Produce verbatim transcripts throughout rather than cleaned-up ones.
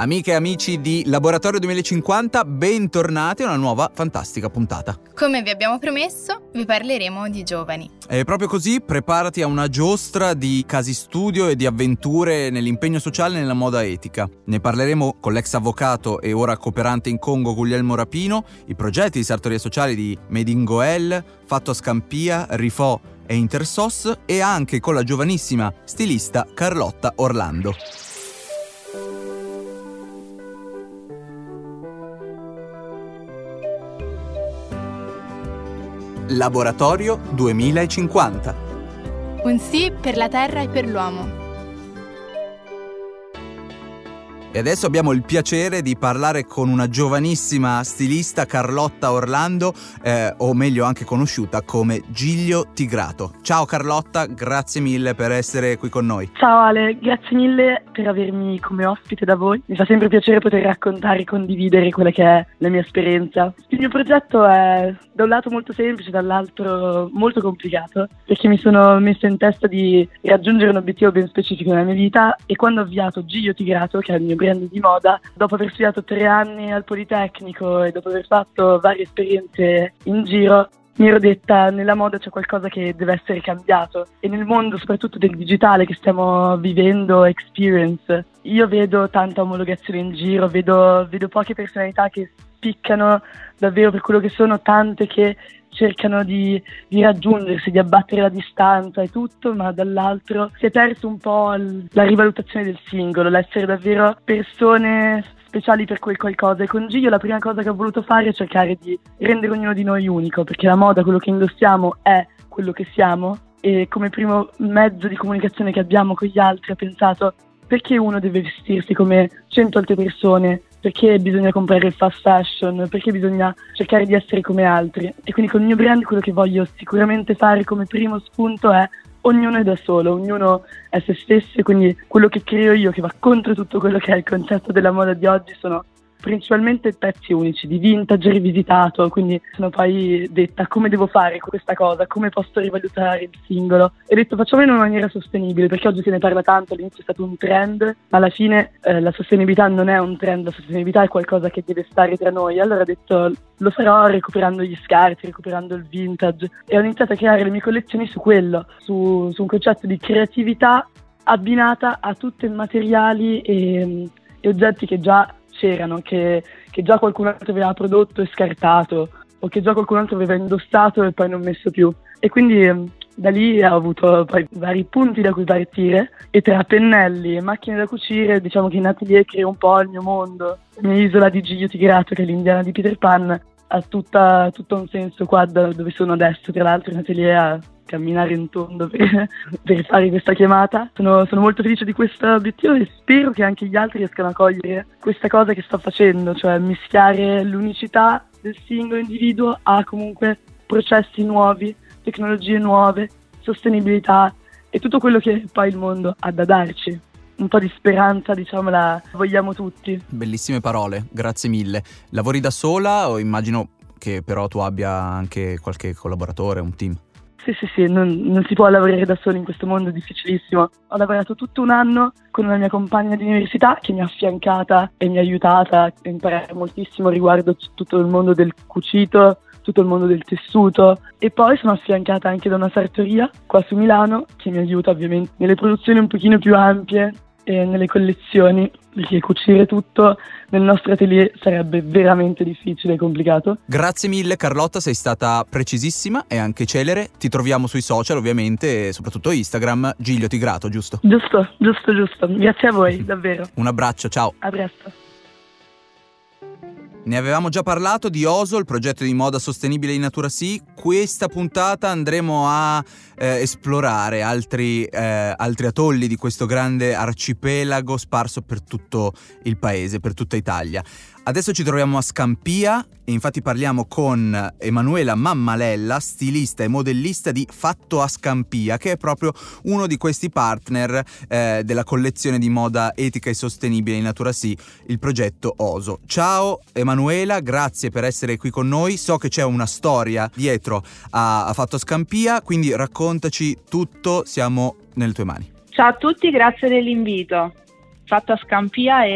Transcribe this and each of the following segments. Amiche e amici di Laboratorio duemilacinquanta, bentornati a una nuova fantastica puntata. Come vi abbiamo promesso, vi parleremo di giovani. E proprio così, preparati a una giostra di casi studio e di avventure nell'impegno sociale e nella moda etica. Ne parleremo con l'ex avvocato e ora cooperante in Congo Guglielmo Rapino, i progetti di Sartoria Sociale di Made in Goel, Fatto a Scampia, Rifò e Intersos, e anche con la giovanissima stilista Carlotta Orlando. Laboratorio duemilacinquanta. Un sì per la terra e per l'uomo. E adesso abbiamo il piacere di parlare con una giovanissima stilista, Carlotta Orlando, eh, o meglio anche conosciuta come Giglio Tigrato. Ciao Carlotta, grazie mille per essere qui con noi. Ciao Ale, grazie mille per avermi come ospite da voi. Mi fa sempre piacere poter raccontare e condividere quella che è la mia esperienza. Il mio progetto è da un lato molto semplice, dall'altro molto complicato, perché mi sono messa in testa di raggiungere un obiettivo ben specifico nella mia vita, e quando ho avviato Giglio Tigrato, che è il mio di moda, dopo aver studiato tre anni al Politecnico e dopo aver fatto varie esperienze in giro, mi ero detta: nella moda c'è qualcosa che deve essere cambiato, e nel mondo soprattutto del digitale che stiamo vivendo, experience, io vedo tanta omologazione in giro, vedo, vedo poche personalità che spiccano davvero per quello che sono, tante che cercano di, di raggiungersi, di abbattere la distanza e tutto, ma dall'altro si è perso un po' la rivalutazione del singolo, l'essere davvero persone speciali per quel qualcosa. E con Giglio la prima cosa che ho voluto fare è cercare di rendere ognuno di noi unico, perché la moda, quello che indossiamo, è quello che siamo, e come primo mezzo di comunicazione che abbiamo con gli altri ho pensato: perché uno deve vestirsi come cento altre persone? Perché bisogna comprare il fast fashion? Perché bisogna cercare di essere come altri? E quindi con il mio brand quello che voglio sicuramente fare come primo spunto è: ognuno è da solo, ognuno è se stesso, e quindi quello che creo io, che va contro tutto quello che è il concetto della moda di oggi, sono principalmente pezzi unici, di vintage rivisitato. Quindi sono poi detta: come devo fare questa cosa, come posso rivalutare il singolo? E detto: facciamo in una maniera sostenibile, perché oggi se ne parla tanto, all'inizio è stato un trend, ma alla fine eh, la sostenibilità non è un trend, la sostenibilità è qualcosa che deve stare tra noi. Allora ho detto: lo farò recuperando gli scarti, recuperando il vintage, e ho iniziato a creare le mie collezioni su quello, su, su un concetto di creatività abbinata a tutti i materiali e, e oggetti che già c'erano, che, che già qualcun altro aveva prodotto e scartato, o che già qualcun altro aveva indossato e poi non messo più. E quindi da lì ho avuto poi vari punti da cui partire, e tra pennelli e macchine da cucire, diciamo che in atelier creo un po' il mio mondo. La mia isola di Giglio Tigrato, che è l'indiana di Peter Pan, ha tutta, tutto un senso qua dove sono adesso, tra l'altro in atelier a camminare in tondo per, per fare questa chiamata. Sono, sono molto felice di questo obiettivo, e spero che anche gli altri riescano a cogliere questa cosa che sto facendo, cioè mischiare l'unicità del singolo individuo a comunque processi nuovi, tecnologie nuove, sostenibilità e tutto quello che poi il mondo ha da darci. Un po' di speranza, diciamo, la vogliamo tutti. Bellissime parole, grazie mille. Lavori da sola o immagino che però tu abbia anche qualche collaboratore, un team? Sì, sì, sì, non, non si può lavorare da soli in questo mondo, è difficilissimo. Ho lavorato tutto un anno con una mia compagna di università che mi ha affiancata e mi ha aiutata a imparare moltissimo riguardo tutto il mondo del cucito, tutto il mondo del tessuto, e poi sono affiancata anche da una sartoria qua su Milano che mi aiuta ovviamente nelle produzioni un pochino più ampie e nelle collezioni, perché cucire tutto nel nostro atelier sarebbe veramente difficile e complicato. Grazie mille Carlotta, sei stata precisissima e anche celere. Ti troviamo sui social ovviamente, e soprattutto Instagram, Giglio Tigrato, giusto? Giusto, giusto, giusto. Grazie a voi, davvero. Un abbraccio, ciao. A presto. Ne avevamo già parlato di Oso, il progetto di moda sostenibile di Natura Sì. Questa puntata andremo a eh, esplorare altri, eh, altri atolli di questo grande arcipelago sparso per tutto il paese, per tutta Italia. Adesso ci troviamo a Scampia e infatti parliamo con Emanuela Mammalella, stilista e modellista di Fatto a Scampia, che è proprio uno di questi partner eh, della collezione di moda etica e sostenibile di Natura Sì, il progetto Oso. Ciao Emanuela. Emanuela, grazie per essere qui con noi. So che c'è una storia dietro a, a Fatto Scampia, quindi raccontaci tutto, siamo nelle tue mani. Ciao a tutti, grazie dell'invito. Fatto a Scampia è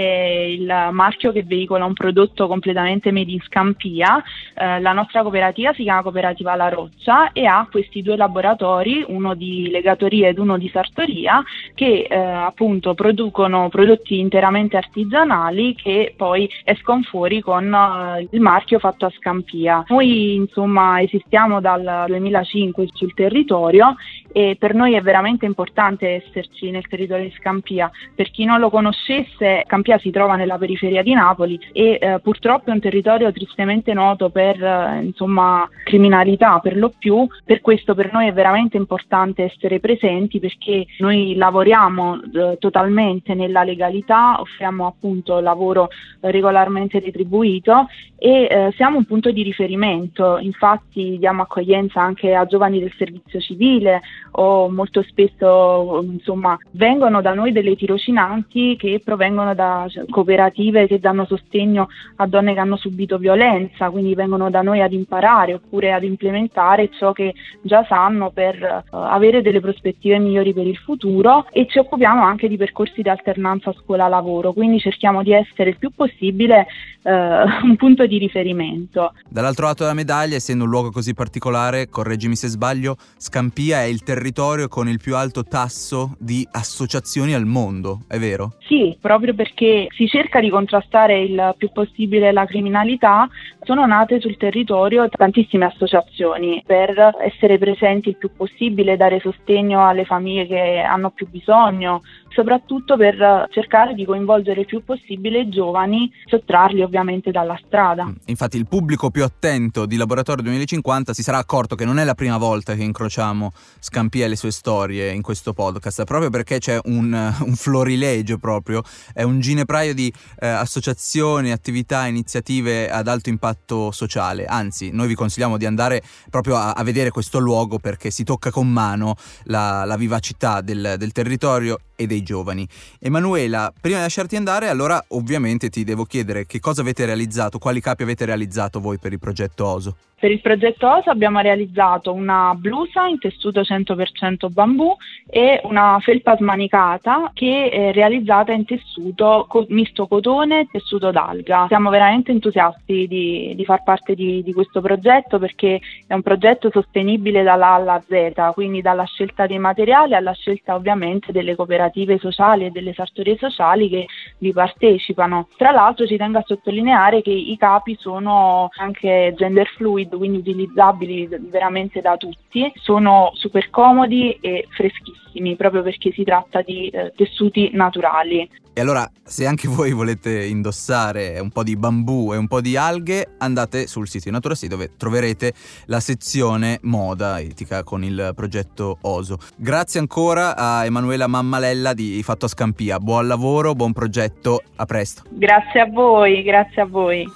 il marchio che veicola un prodotto completamente made in Scampia. Eh, la nostra cooperativa si chiama Cooperativa La Roccia e ha questi due laboratori, uno di legatoria ed uno di sartoria, che eh, appunto producono prodotti interamente artigianali che poi escono fuori con eh, il marchio Fatto a Scampia. Noi insomma esistiamo dal duemilacinque sul territorio e per noi è veramente importante esserci nel territorio di Scampia. Per chi non lo conosce, conoscesse, Scampia si trova nella periferia di Napoli e eh, purtroppo è un territorio tristemente noto per eh, insomma criminalità per lo più. Per questo per noi è veramente importante essere presenti, perché noi lavoriamo eh, totalmente nella legalità, offriamo appunto lavoro regolarmente retribuito e eh, siamo un punto di riferimento. Infatti diamo accoglienza anche a giovani del servizio civile o molto spesso insomma vengono da noi delle tirocinanti che provengono da cooperative che danno sostegno a donne che hanno subito violenza, quindi vengono da noi ad imparare oppure ad implementare ciò che già sanno per uh, avere delle prospettive migliori per il futuro. E ci occupiamo anche di percorsi di alternanza scuola-lavoro, quindi cerchiamo di essere il più possibile uh, un punto di riferimento. Dall'altro lato della medaglia, essendo un luogo così particolare, correggimi se sbaglio, Scampia è il territorio con il più alto tasso di associazioni al mondo, è vero? Sì, proprio perché si cerca di contrastare il più possibile la criminalità, sono nate sul territorio tantissime associazioni per essere presenti il più possibile, dare sostegno alle famiglie che hanno più bisogno, soprattutto per cercare di coinvolgere il più possibile i giovani, sottrarli ovviamente dalla strada. Infatti il pubblico più attento di Laboratorio duemilacinquanta si sarà accorto che non è la prima volta che incrociamo Scampia e le sue storie in questo podcast, proprio perché c'è un, un florilegio, proprio è un ginepraio di eh, associazioni, attività, iniziative ad alto impatto sociale. Anzi, noi vi consigliamo di andare proprio a, a vedere questo luogo, perché si tocca con mano la, la vivacità del, del territorio e dei giovani. Emanuela, prima di lasciarti andare, allora ovviamente ti devo chiedere che cosa avete realizzato, quali capi avete realizzato voi per il progetto O S O? Per il progetto O S O abbiamo realizzato una blusa in tessuto cento per cento bambù e una felpa smanicata che è realizzata in tessuto co- misto cotone e tessuto d'alga. Siamo veramente entusiasti di, di far parte di, di questo progetto, perché è un progetto sostenibile dalla A alla Z, quindi dalla scelta dei materiali alla scelta ovviamente delle cooperative sociali e delle sartorie sociali che vi partecipano. Tra l'altro ci tengo a sottolineare che i capi sono anche gender fluid, quindi utilizzabili veramente da tutti, sono super comodi e freschissimi proprio perché si tratta di eh, tessuti naturali. E allora, se anche voi volete indossare un po' di bambù e un po' di alghe, andate sul sito di Natura Sì, dove troverete la sezione moda etica con il progetto O S O. Grazie ancora a Emanuela Mammalella di Fatto a Scampia, buon lavoro, buon progetto, a presto. Grazie a voi, grazie a voi.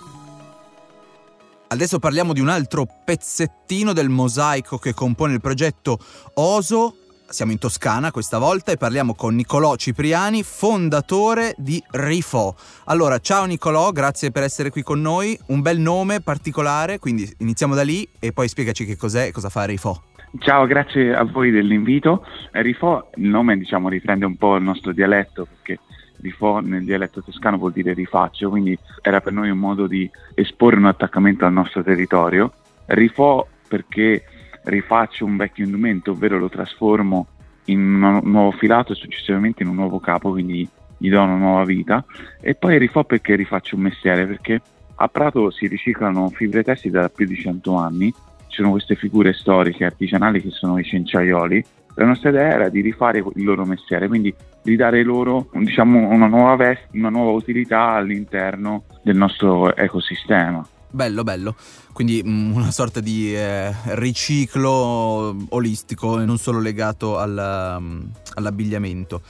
Adesso parliamo di un altro pezzettino del mosaico che compone il progetto O S O. Siamo in Toscana questa volta e parliamo con Nicolò Cipriani, fondatore di Rifò. Allora, ciao Nicolò, grazie per essere qui con noi. Un bel nome particolare, quindi iniziamo da lì e poi spiegaci che cos'è e cosa fa Rifò. Ciao, grazie a voi dell'invito. Rifò, il nome diciamo riprende un po' il nostro dialetto, perché Rifò nel dialetto toscano vuol dire rifaccio, quindi era per noi un modo di esporre un attaccamento al nostro territorio. Rifò perché rifaccio un vecchio indumento, ovvero lo trasformo in un nuovo filato e successivamente in un nuovo capo, quindi gli do una nuova vita. E poi Rifò perché rifaccio un mestiere, perché a Prato si riciclano fibre tessili da più di cento anni, ci sono queste figure storiche artigianali che sono i cenciaioli. La nostra idea era di rifare il loro mestiere, quindi di dare loro diciamo una nuova veste, una nuova utilità all'interno del nostro ecosistema. Bello, bello. Quindi una sorta di eh, riciclo olistico, non solo legato alla, all'abbigliamento.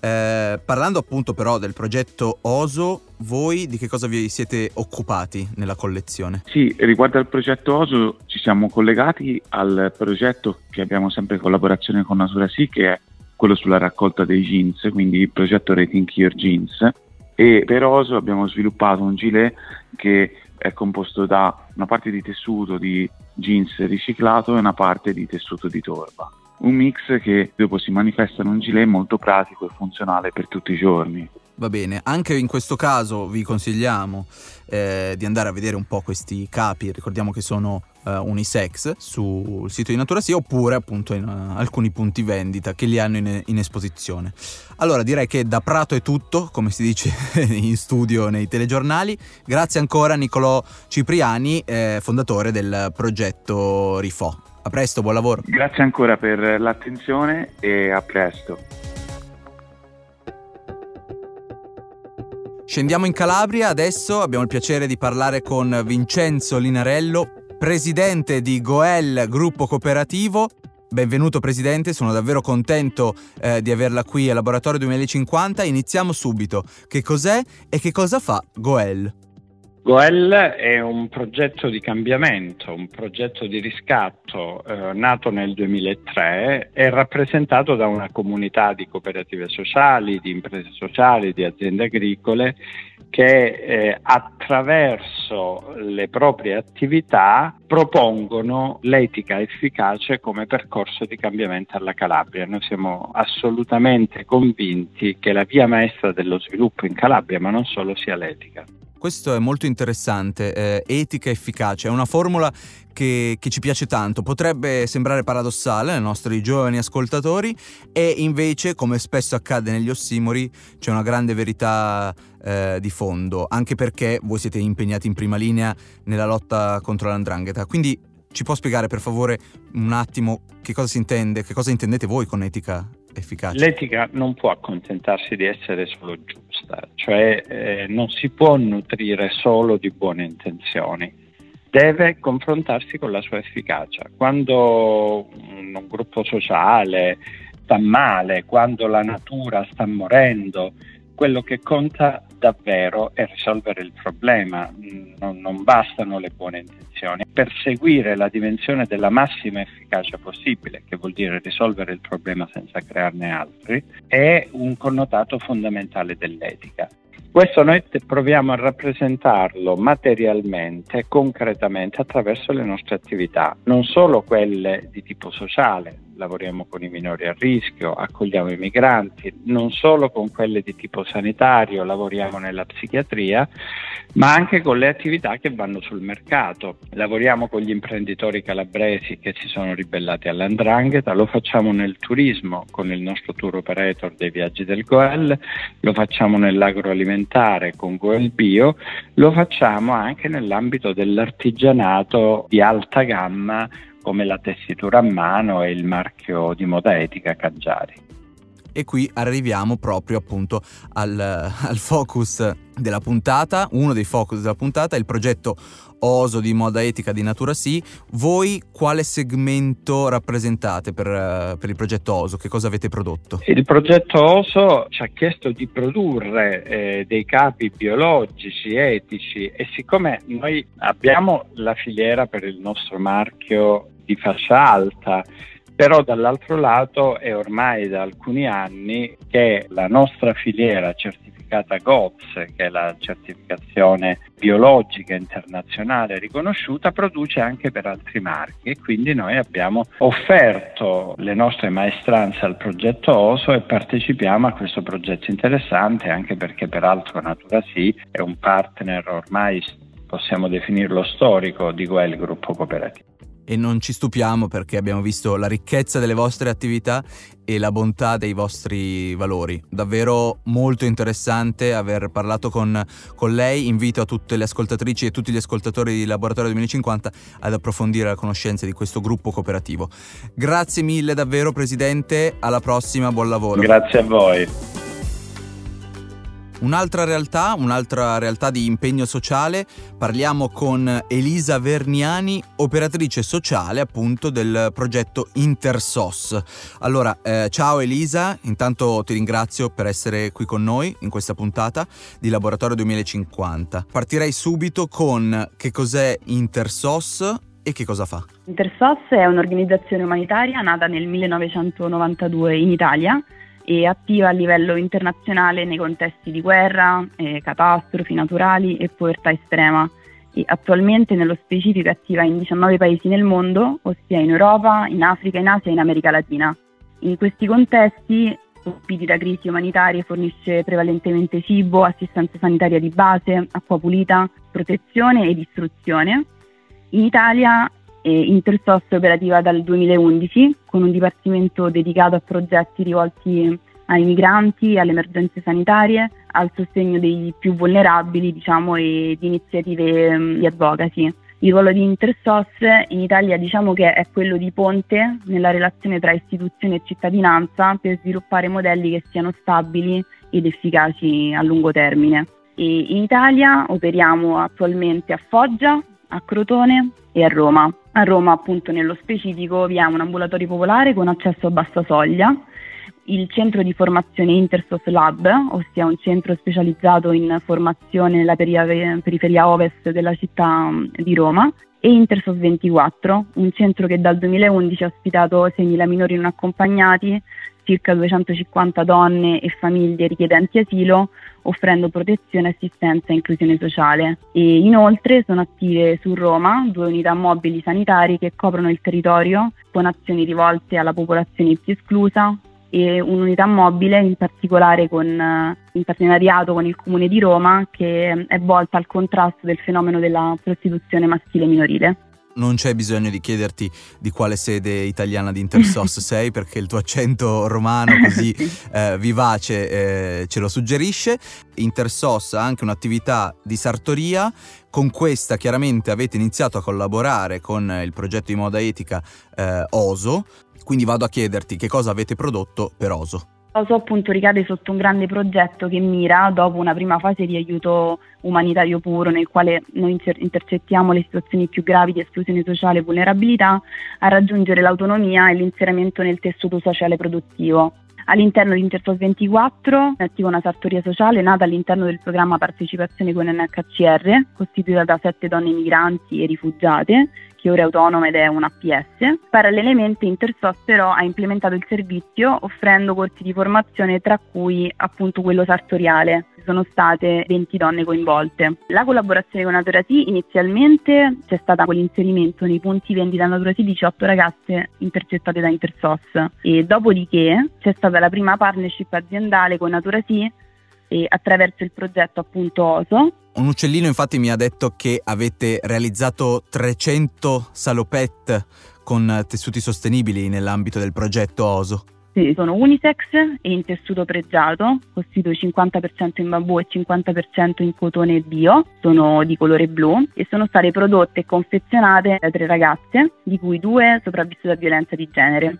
Eh, parlando appunto però del progetto O S O, voi di che cosa vi siete occupati nella collezione? Sì, riguardo al progetto O S O ci siamo collegati al progetto che abbiamo sempre in collaborazione con Natura Sì, che è quello sulla raccolta dei jeans, quindi il progetto Rethink Your Jeans. E per O S O abbiamo sviluppato un gilet che è composto da una parte di tessuto di jeans riciclato e una parte di tessuto di torba. Un mix che dopo si manifesta in un gilet molto pratico e funzionale per tutti i giorni. Va bene, anche in questo caso vi consigliamo eh, di andare a vedere un po' questi capi, ricordiamo che sono eh, unisex sul sito di Natura Sì, oppure appunto in uh, alcuni punti vendita che li hanno in, in esposizione. Allora direi che da Prato è tutto, come si dice in studio nei telegiornali. Grazie ancora a Nicolò Cipriani, eh, fondatore del progetto Rifò. A presto, buon lavoro. Grazie ancora per l'attenzione e a presto. Scendiamo in Calabria, adesso abbiamo il piacere di parlare con Vincenzo Linarello, presidente di Goel Gruppo Cooperativo. Benvenuto presidente, sono davvero contento eh, di averla qui al Laboratorio duemilacinquanta. Iniziamo subito. Che cos'è e che cosa fa Goel? Goel è un progetto di cambiamento, un progetto di riscatto eh, nato nel duemilatré e rappresentato da una comunità di cooperative sociali, di imprese sociali, di aziende agricole che eh, attraverso le proprie attività propongono l'etica efficace come percorso di cambiamento alla Calabria. Noi siamo assolutamente convinti che la via maestra dello sviluppo in Calabria, ma non solo, sia l'etica. Questo è molto interessante, eh, etica efficace, è una formula che, che ci piace tanto, potrebbe sembrare paradossale ai nostri giovani ascoltatori e invece, come spesso accade negli ossimori, c'è una grande verità eh, di fondo, anche perché voi siete impegnati in prima linea nella lotta contro la 'ndrangheta, quindi ci può spiegare per favore un attimo che cosa si intende, che cosa intendete voi con etica efficace? L'etica non può accontentarsi di essere solo giusta. Cioè eh, non si può nutrire solo di buone intenzioni, deve confrontarsi con la sua efficacia. Quando un, un gruppo sociale sta male, quando la natura sta morendo, quello che conta davvero è risolvere il problema, non, non bastano le buone intenzioni. Perseguire la dimensione della massima efficacia possibile, che vuol dire risolvere il problema senza crearne altri, è un connotato fondamentale dell'etica. Questo noi proviamo a rappresentarlo materialmente, concretamente, attraverso le nostre attività, non solo quelle di tipo sociale, lavoriamo con i minori a rischio, accogliamo i migranti, non solo con quelle di tipo sanitario, lavoriamo nella psichiatria, ma anche con le attività che vanno sul mercato. Lavoriamo con gli imprenditori calabresi che si sono ribellati alla 'ndrangheta, lo facciamo nel turismo con il nostro tour operator dei viaggi del Goel, lo facciamo nell'agroalimentare con Goel Bio, lo facciamo anche nell'ambito dell'artigianato di alta gamma come la tessitura a mano e il marchio di moda etica Caggiari. E qui arriviamo proprio appunto al, al focus della puntata, uno dei focus della puntata è il progetto Oso di moda etica di Natura Sì. Voi quale segmento rappresentate per, per il progetto Oso? Che cosa avete prodotto? Il progetto Oso ci ha chiesto di produrre eh, dei capi biologici, etici, e siccome noi abbiamo la filiera per il nostro marchio di fascia alta, però dall'altro lato è ormai da alcuni anni che la nostra filiera certificata G O T S, che è la certificazione biologica internazionale riconosciuta, produce anche per altri marchi e quindi noi abbiamo offerto le nostre maestranze al progetto Oso e partecipiamo a questo progetto interessante, anche perché peraltro Natura Sì è un partner ormai, possiamo definirlo storico, di Goel Gruppo Cooperativo. E non ci stupiamo perché abbiamo visto la ricchezza delle vostre attività e la bontà dei vostri valori. Davvero molto interessante aver parlato con, con lei. Invito a tutte le ascoltatrici e tutti gli ascoltatori di Laboratorio duemilacinquanta ad approfondire la conoscenza di questo gruppo cooperativo. Grazie mille davvero presidente, alla prossima, buon lavoro. Grazie a voi. Un'altra realtà, un'altra realtà di impegno sociale, parliamo con Elisa Verniani, operatrice sociale appunto del progetto Intersos. Allora, eh, ciao Elisa, intanto ti ringrazio per essere qui con noi in questa puntata di Laboratorio duemilacinquanta. Partirei subito con che cos'è Intersos e che cosa fa. Intersos è un'organizzazione umanitaria nata nel millenovecentonovantadue in Italia, e attiva a livello internazionale nei contesti di guerra, eh, catastrofi naturali e povertà estrema. E attualmente nello specifico è attiva in diciannove paesi nel mondo, ossia in Europa, in Africa, in Asia e in America Latina. In questi contesti colpiti da crisi umanitarie, fornisce prevalentemente cibo, assistenza sanitaria di base, acqua pulita, protezione ed istruzione. In Italia eh, Intersos è operativa dal duemilaundici con un dipartimento dedicato a progetti rivolti ai migranti, alle emergenze sanitarie, al sostegno dei più vulnerabili, diciamo, e di iniziative mh, di advocacy. Il ruolo di Intersos in Italia, diciamo che è quello di ponte nella relazione tra istituzione e cittadinanza per sviluppare modelli che siano stabili ed efficaci a lungo termine. E in Italia operiamo attualmente a Foggia, a Crotone e a Roma. A Roma, appunto, nello specifico, vi è un ambulatorio popolare con accesso a bassa soglia, il centro di formazione Intersos Lab, ossia un centro specializzato in formazione nella periferia ovest della città di Roma, e Intersos ventiquattro, un centro che dal duemilaundici ha ospitato seimila minori non accompagnati, circa duecentocinquanta donne e famiglie richiedenti asilo, offrendo protezione, assistenza e inclusione sociale. E inoltre sono attive su Roma due unità mobili sanitarie che coprono il territorio con azioni rivolte alla popolazione più esclusa, e un'unità mobile in particolare con, in partenariato con il Comune di Roma, che è volta al contrasto del fenomeno della prostituzione maschile minorile. Non c'è bisogno di chiederti di quale sede italiana di Intersos sei, perché il tuo accento romano così eh, vivace eh, ce lo suggerisce. Intersos ha anche un'attività di sartoria. Con questa chiaramente avete iniziato a collaborare con il progetto di moda etica eh, Oso. Quindi vado a chiederti che cosa avete prodotto per Oso. Oso appunto ricade sotto un grande progetto che mira, dopo una prima fase di aiuto umanitario puro, nel quale noi intercettiamo le situazioni più gravi di esclusione sociale e vulnerabilità, a raggiungere l'autonomia e l'inserimento nel tessuto sociale produttivo. All'interno di Intersos ventiquattro è attiva una sartoria sociale nata all'interno del programma Partecipazione con U N H C R, costituita da sette donne migranti e rifugiate, che ora è autonoma ed è un A P S. Parallelamente Intersos però ha implementato il servizio offrendo corsi di formazione, tra cui appunto quello sartoriale. Sono state venti donne coinvolte. La collaborazione con Natura Sì inizialmente c'è stata con l'inserimento nei punti vendita Natura Sì diciotto ragazze intercettate da Intersos, e dopodiché c'è stata la prima partnership aziendale con Natura Sì e attraverso il progetto appunto Oso. Un uccellino infatti mi ha detto che avete realizzato trecento salopette con tessuti sostenibili nell'ambito del progetto Oso. Sì, sono unisex e in tessuto pregiato, costituito cinquanta per cento in bambù e cinquanta per cento in cotone bio, sono di colore blu e sono state prodotte e confezionate da tre ragazze, di cui due sopravvissute a violenza di genere.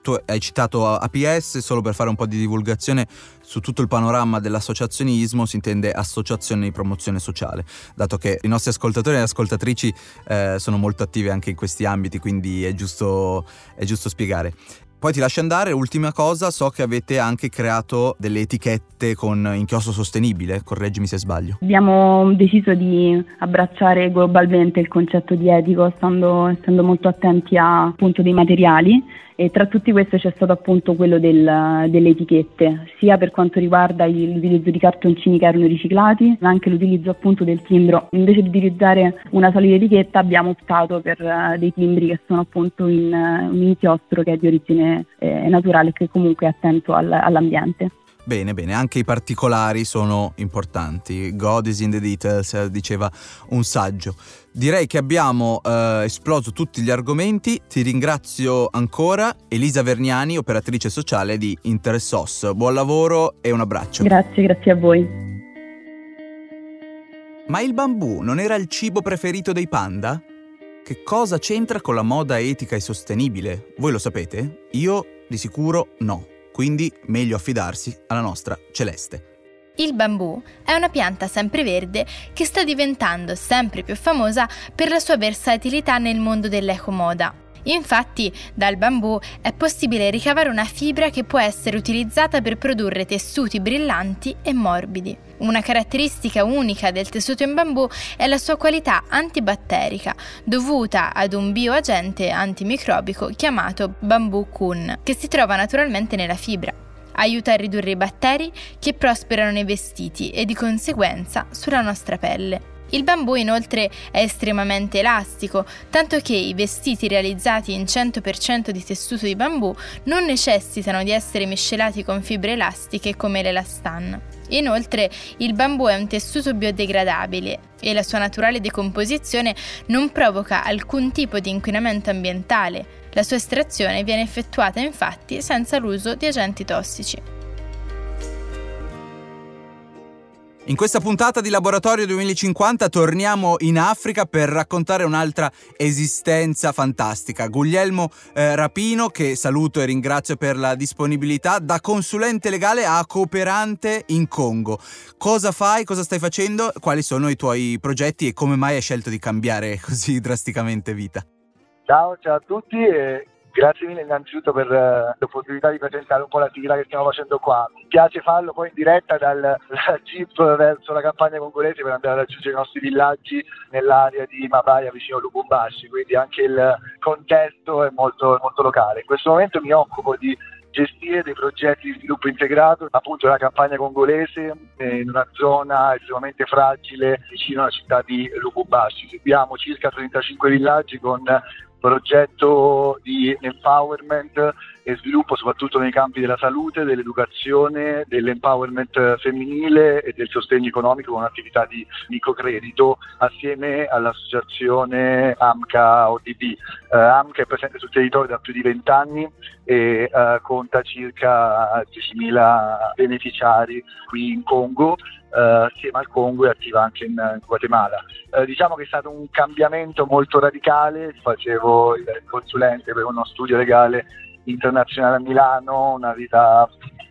Tu hai citato A P S, solo per fare un po' di divulgazione su tutto il panorama dell'associazionismo si intende associazione di promozione sociale, dato che i nostri ascoltatori e ascoltatrici eh, sono molto attive anche in questi ambiti, quindi è giusto, è giusto spiegare. Poi ti lascio andare, ultima cosa, so che avete anche creato delle etichette con inchiostro sostenibile, correggimi se sbaglio. Abbiamo deciso di abbracciare globalmente il concetto di etico, stando, stando molto attenti a, appunto, dei materiali, e tra tutti questi c'è stato appunto quello del, delle etichette, sia per quanto riguarda il, l'utilizzo di cartoncini che erano riciclati, ma anche l'utilizzo appunto del timbro. Invece di utilizzare una solida etichetta abbiamo optato per uh, dei timbri che sono appunto in uh, un inchiostro che è di origine Eh, naturale, che comunque è attento al, all'ambiente. Bene, bene, anche i particolari sono importanti. God is in the details, diceva un saggio. Direi che abbiamo eh, esploso tutti gli argomenti. Ti ringrazio ancora, Elisa Verniani, operatrice sociale di Intersos. Buon lavoro e un abbraccio. Grazie, grazie a voi. Ma il bambù non era il cibo preferito dei panda? Che cosa c'entra con la moda etica e sostenibile? Voi lo sapete? Io di sicuro no, quindi meglio affidarsi alla nostra Celeste. Il bambù è una pianta sempreverde che sta diventando sempre più famosa per la sua versatilità nel mondo dell'ecomoda. Infatti, dal bambù è possibile ricavare una fibra che può essere utilizzata per produrre tessuti brillanti e morbidi. Una caratteristica unica del tessuto in bambù è la sua qualità antibatterica, dovuta ad un bioagente antimicrobico chiamato bambù kun, che si trova naturalmente nella fibra. Aiuta a ridurre i batteri che prosperano nei vestiti e di conseguenza sulla nostra pelle. Il bambù inoltre è estremamente elastico, tanto che i vestiti realizzati in cento per cento di tessuto di bambù non necessitano di essere miscelati con fibre elastiche come l'elastan. Inoltre il bambù è un tessuto biodegradabile e la sua naturale decomposizione non provoca alcun tipo di inquinamento ambientale. La sua estrazione viene effettuata infatti senza l'uso di agenti tossici. In questa puntata di Laboratorio duemilacinquanta torniamo in Africa per raccontare un'altra esistenza fantastica. Guglielmo eh, Rapino, che saluto e ringrazio per la disponibilità, da consulente legale a cooperante in Congo. Cosa fai? Cosa stai facendo? Quali sono i tuoi progetti e come mai hai scelto di cambiare così drasticamente vita? Ciao, ciao a tutti e... grazie mille innanzitutto per l'opportunità di presentare un po' l'attività che stiamo facendo qua. Mi piace farlo poi in diretta dal jeep verso la campagna congolese per andare a raggiungere i nostri villaggi nell'area di Mabaya vicino a Lubumbashi, quindi anche il contesto è molto, molto locale. In questo momento mi occupo di gestire dei progetti di sviluppo integrato, appunto la campagna congolese in una zona estremamente fragile vicino alla città di Lubumbashi. Abbiamo circa trentacinque villaggi con progetto di empowerment e sviluppo soprattutto nei campi della salute, dell'educazione, dell'empowerment femminile e del sostegno economico con attività di microcredito assieme all'associazione AMCA O D B. Uh, AMCA è presente sul territorio da più di vent'anni e uh, conta circa diecimila beneficiari qui in Congo. Uh, assieme al Congo e attiva anche in, in Guatemala. Uh, diciamo che è stato un cambiamento molto radicale. Facevo il consulente per uno studio legale internazionale a Milano, una vita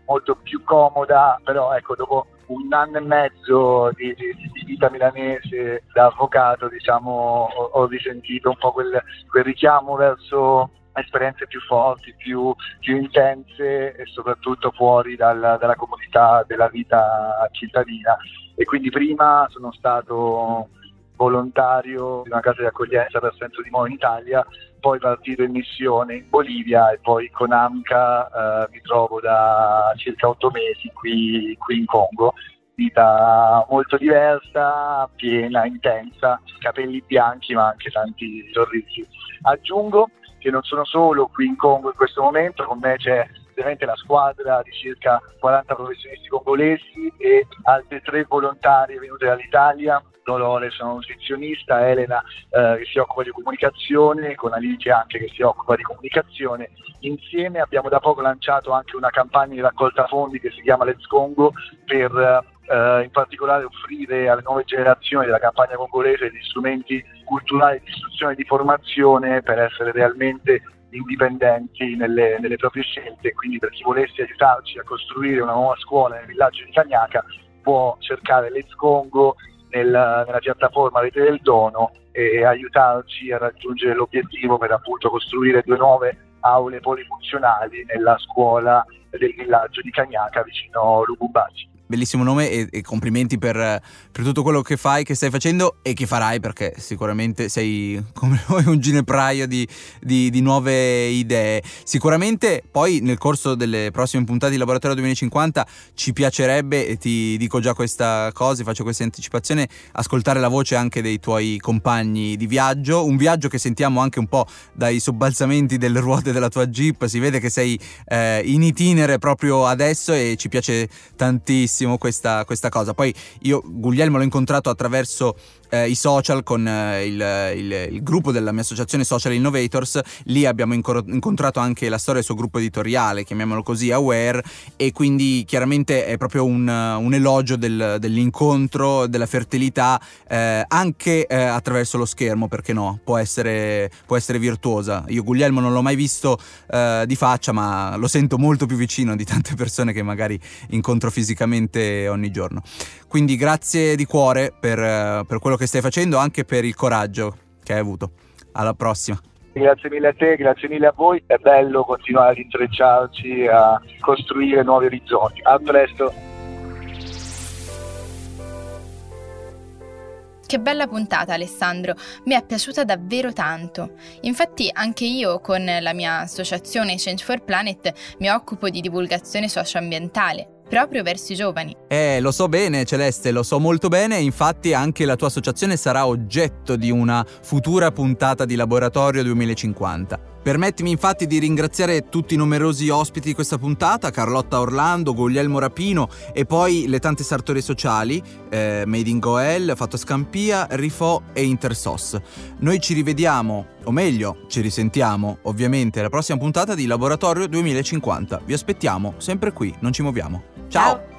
molto più comoda, però ecco, dopo un anno e mezzo di, di, di vita milanese da avvocato, diciamo, ho, ho risentito un po' quel, quel richiamo verso esperienze più forti, più, più intense e soprattutto fuori dal, dalla comodità della vita cittadina. E quindi prima sono stato volontario in una casa di accoglienza per senso di modo in Italia, poi partito in missione in Bolivia e poi con AMCA eh, mi trovo da circa otto mesi qui, qui in Congo. Vita molto diversa, piena, intensa, capelli bianchi ma anche tanti sorrisi. Aggiungo che non sono solo qui in Congo in questo momento, con me c'è ovviamente la squadra di circa quaranta professionisti congolesi e altre tre volontarie venute dall'Italia. Dolores è una nutrizionista, Elena eh, che si occupa di comunicazione, con Alice anche che si occupa di comunicazione. Insieme abbiamo da poco lanciato anche una campagna di raccolta fondi che si chiama Let's Congo per eh, Uh, in particolare offrire alle nuove generazioni della campagna congolese gli strumenti culturali di istruzione e di formazione per essere realmente indipendenti nelle, nelle proprie scelte. Quindi per chi volesse aiutarci a costruire una nuova scuola nel villaggio di Cagnaca può cercare Let's Congo nella, nella piattaforma Rete del Dono e aiutarci a raggiungere l'obiettivo per appunto costruire due nuove aule polifunzionali nella scuola del villaggio di Cagnaca vicino a Lubumbashi. Bellissimo nome e, e complimenti per, per tutto quello che fai, che stai facendo e che farai, perché sicuramente sei come noi un ginepraio di, di, di nuove idee. Sicuramente poi nel corso delle prossime puntate di Laboratorio duemilacinquanta ci piacerebbe, e ti dico già questa cosa, faccio questa anticipazione, ascoltare la voce anche dei tuoi compagni di viaggio, un viaggio che sentiamo anche un po' dai sobbalzamenti delle ruote della tua Jeep. Si vede che sei eh, in itinere proprio adesso e ci piace tantissimo Questa, questa cosa. Poi io Guglielmo l'ho incontrato attraverso eh, i social con eh, il, il, il gruppo della mia associazione Social Innovators. Lì abbiamo incor- incontrato anche la storia del suo gruppo editoriale, chiamiamolo così, Aware, e quindi chiaramente è proprio un, un elogio del, dell'incontro, della fertilità eh, anche eh, attraverso lo schermo, perché no, può essere, può essere virtuosa. Io Guglielmo non l'ho mai visto eh, di faccia, ma lo sento molto più vicino di tante persone che magari incontro fisicamente ogni giorno. Quindi grazie di cuore per, per quello che stai facendo, anche per il coraggio che hai avuto. Alla prossima. Grazie mille a te, grazie mille a voi. È bello continuare ad intrecciarci, a costruire nuovi orizzonti. A presto. Che bella puntata, Alessandro, mi è piaciuta davvero tanto. Infatti anche io con la mia associazione Change for Planet mi occupo di divulgazione socioambientale. proprio verso i giovani. Eh, lo so bene Celeste, lo so molto bene, infatti anche la tua associazione sarà oggetto di una futura puntata di Laboratorio duemilacinquanta. Permettimi infatti di ringraziare tutti i numerosi ospiti di questa puntata, Carlotta Orlando, Guglielmo Rapino e poi le tante sartorie sociali, eh, Made in Goel, Fatto a Scampia, Rifò e Intersos. Noi ci rivediamo, o meglio, ci risentiamo ovviamente alla prossima puntata di Laboratorio duemilacinquanta. Vi aspettiamo sempre qui, non ci muoviamo. Ciao! Ciao.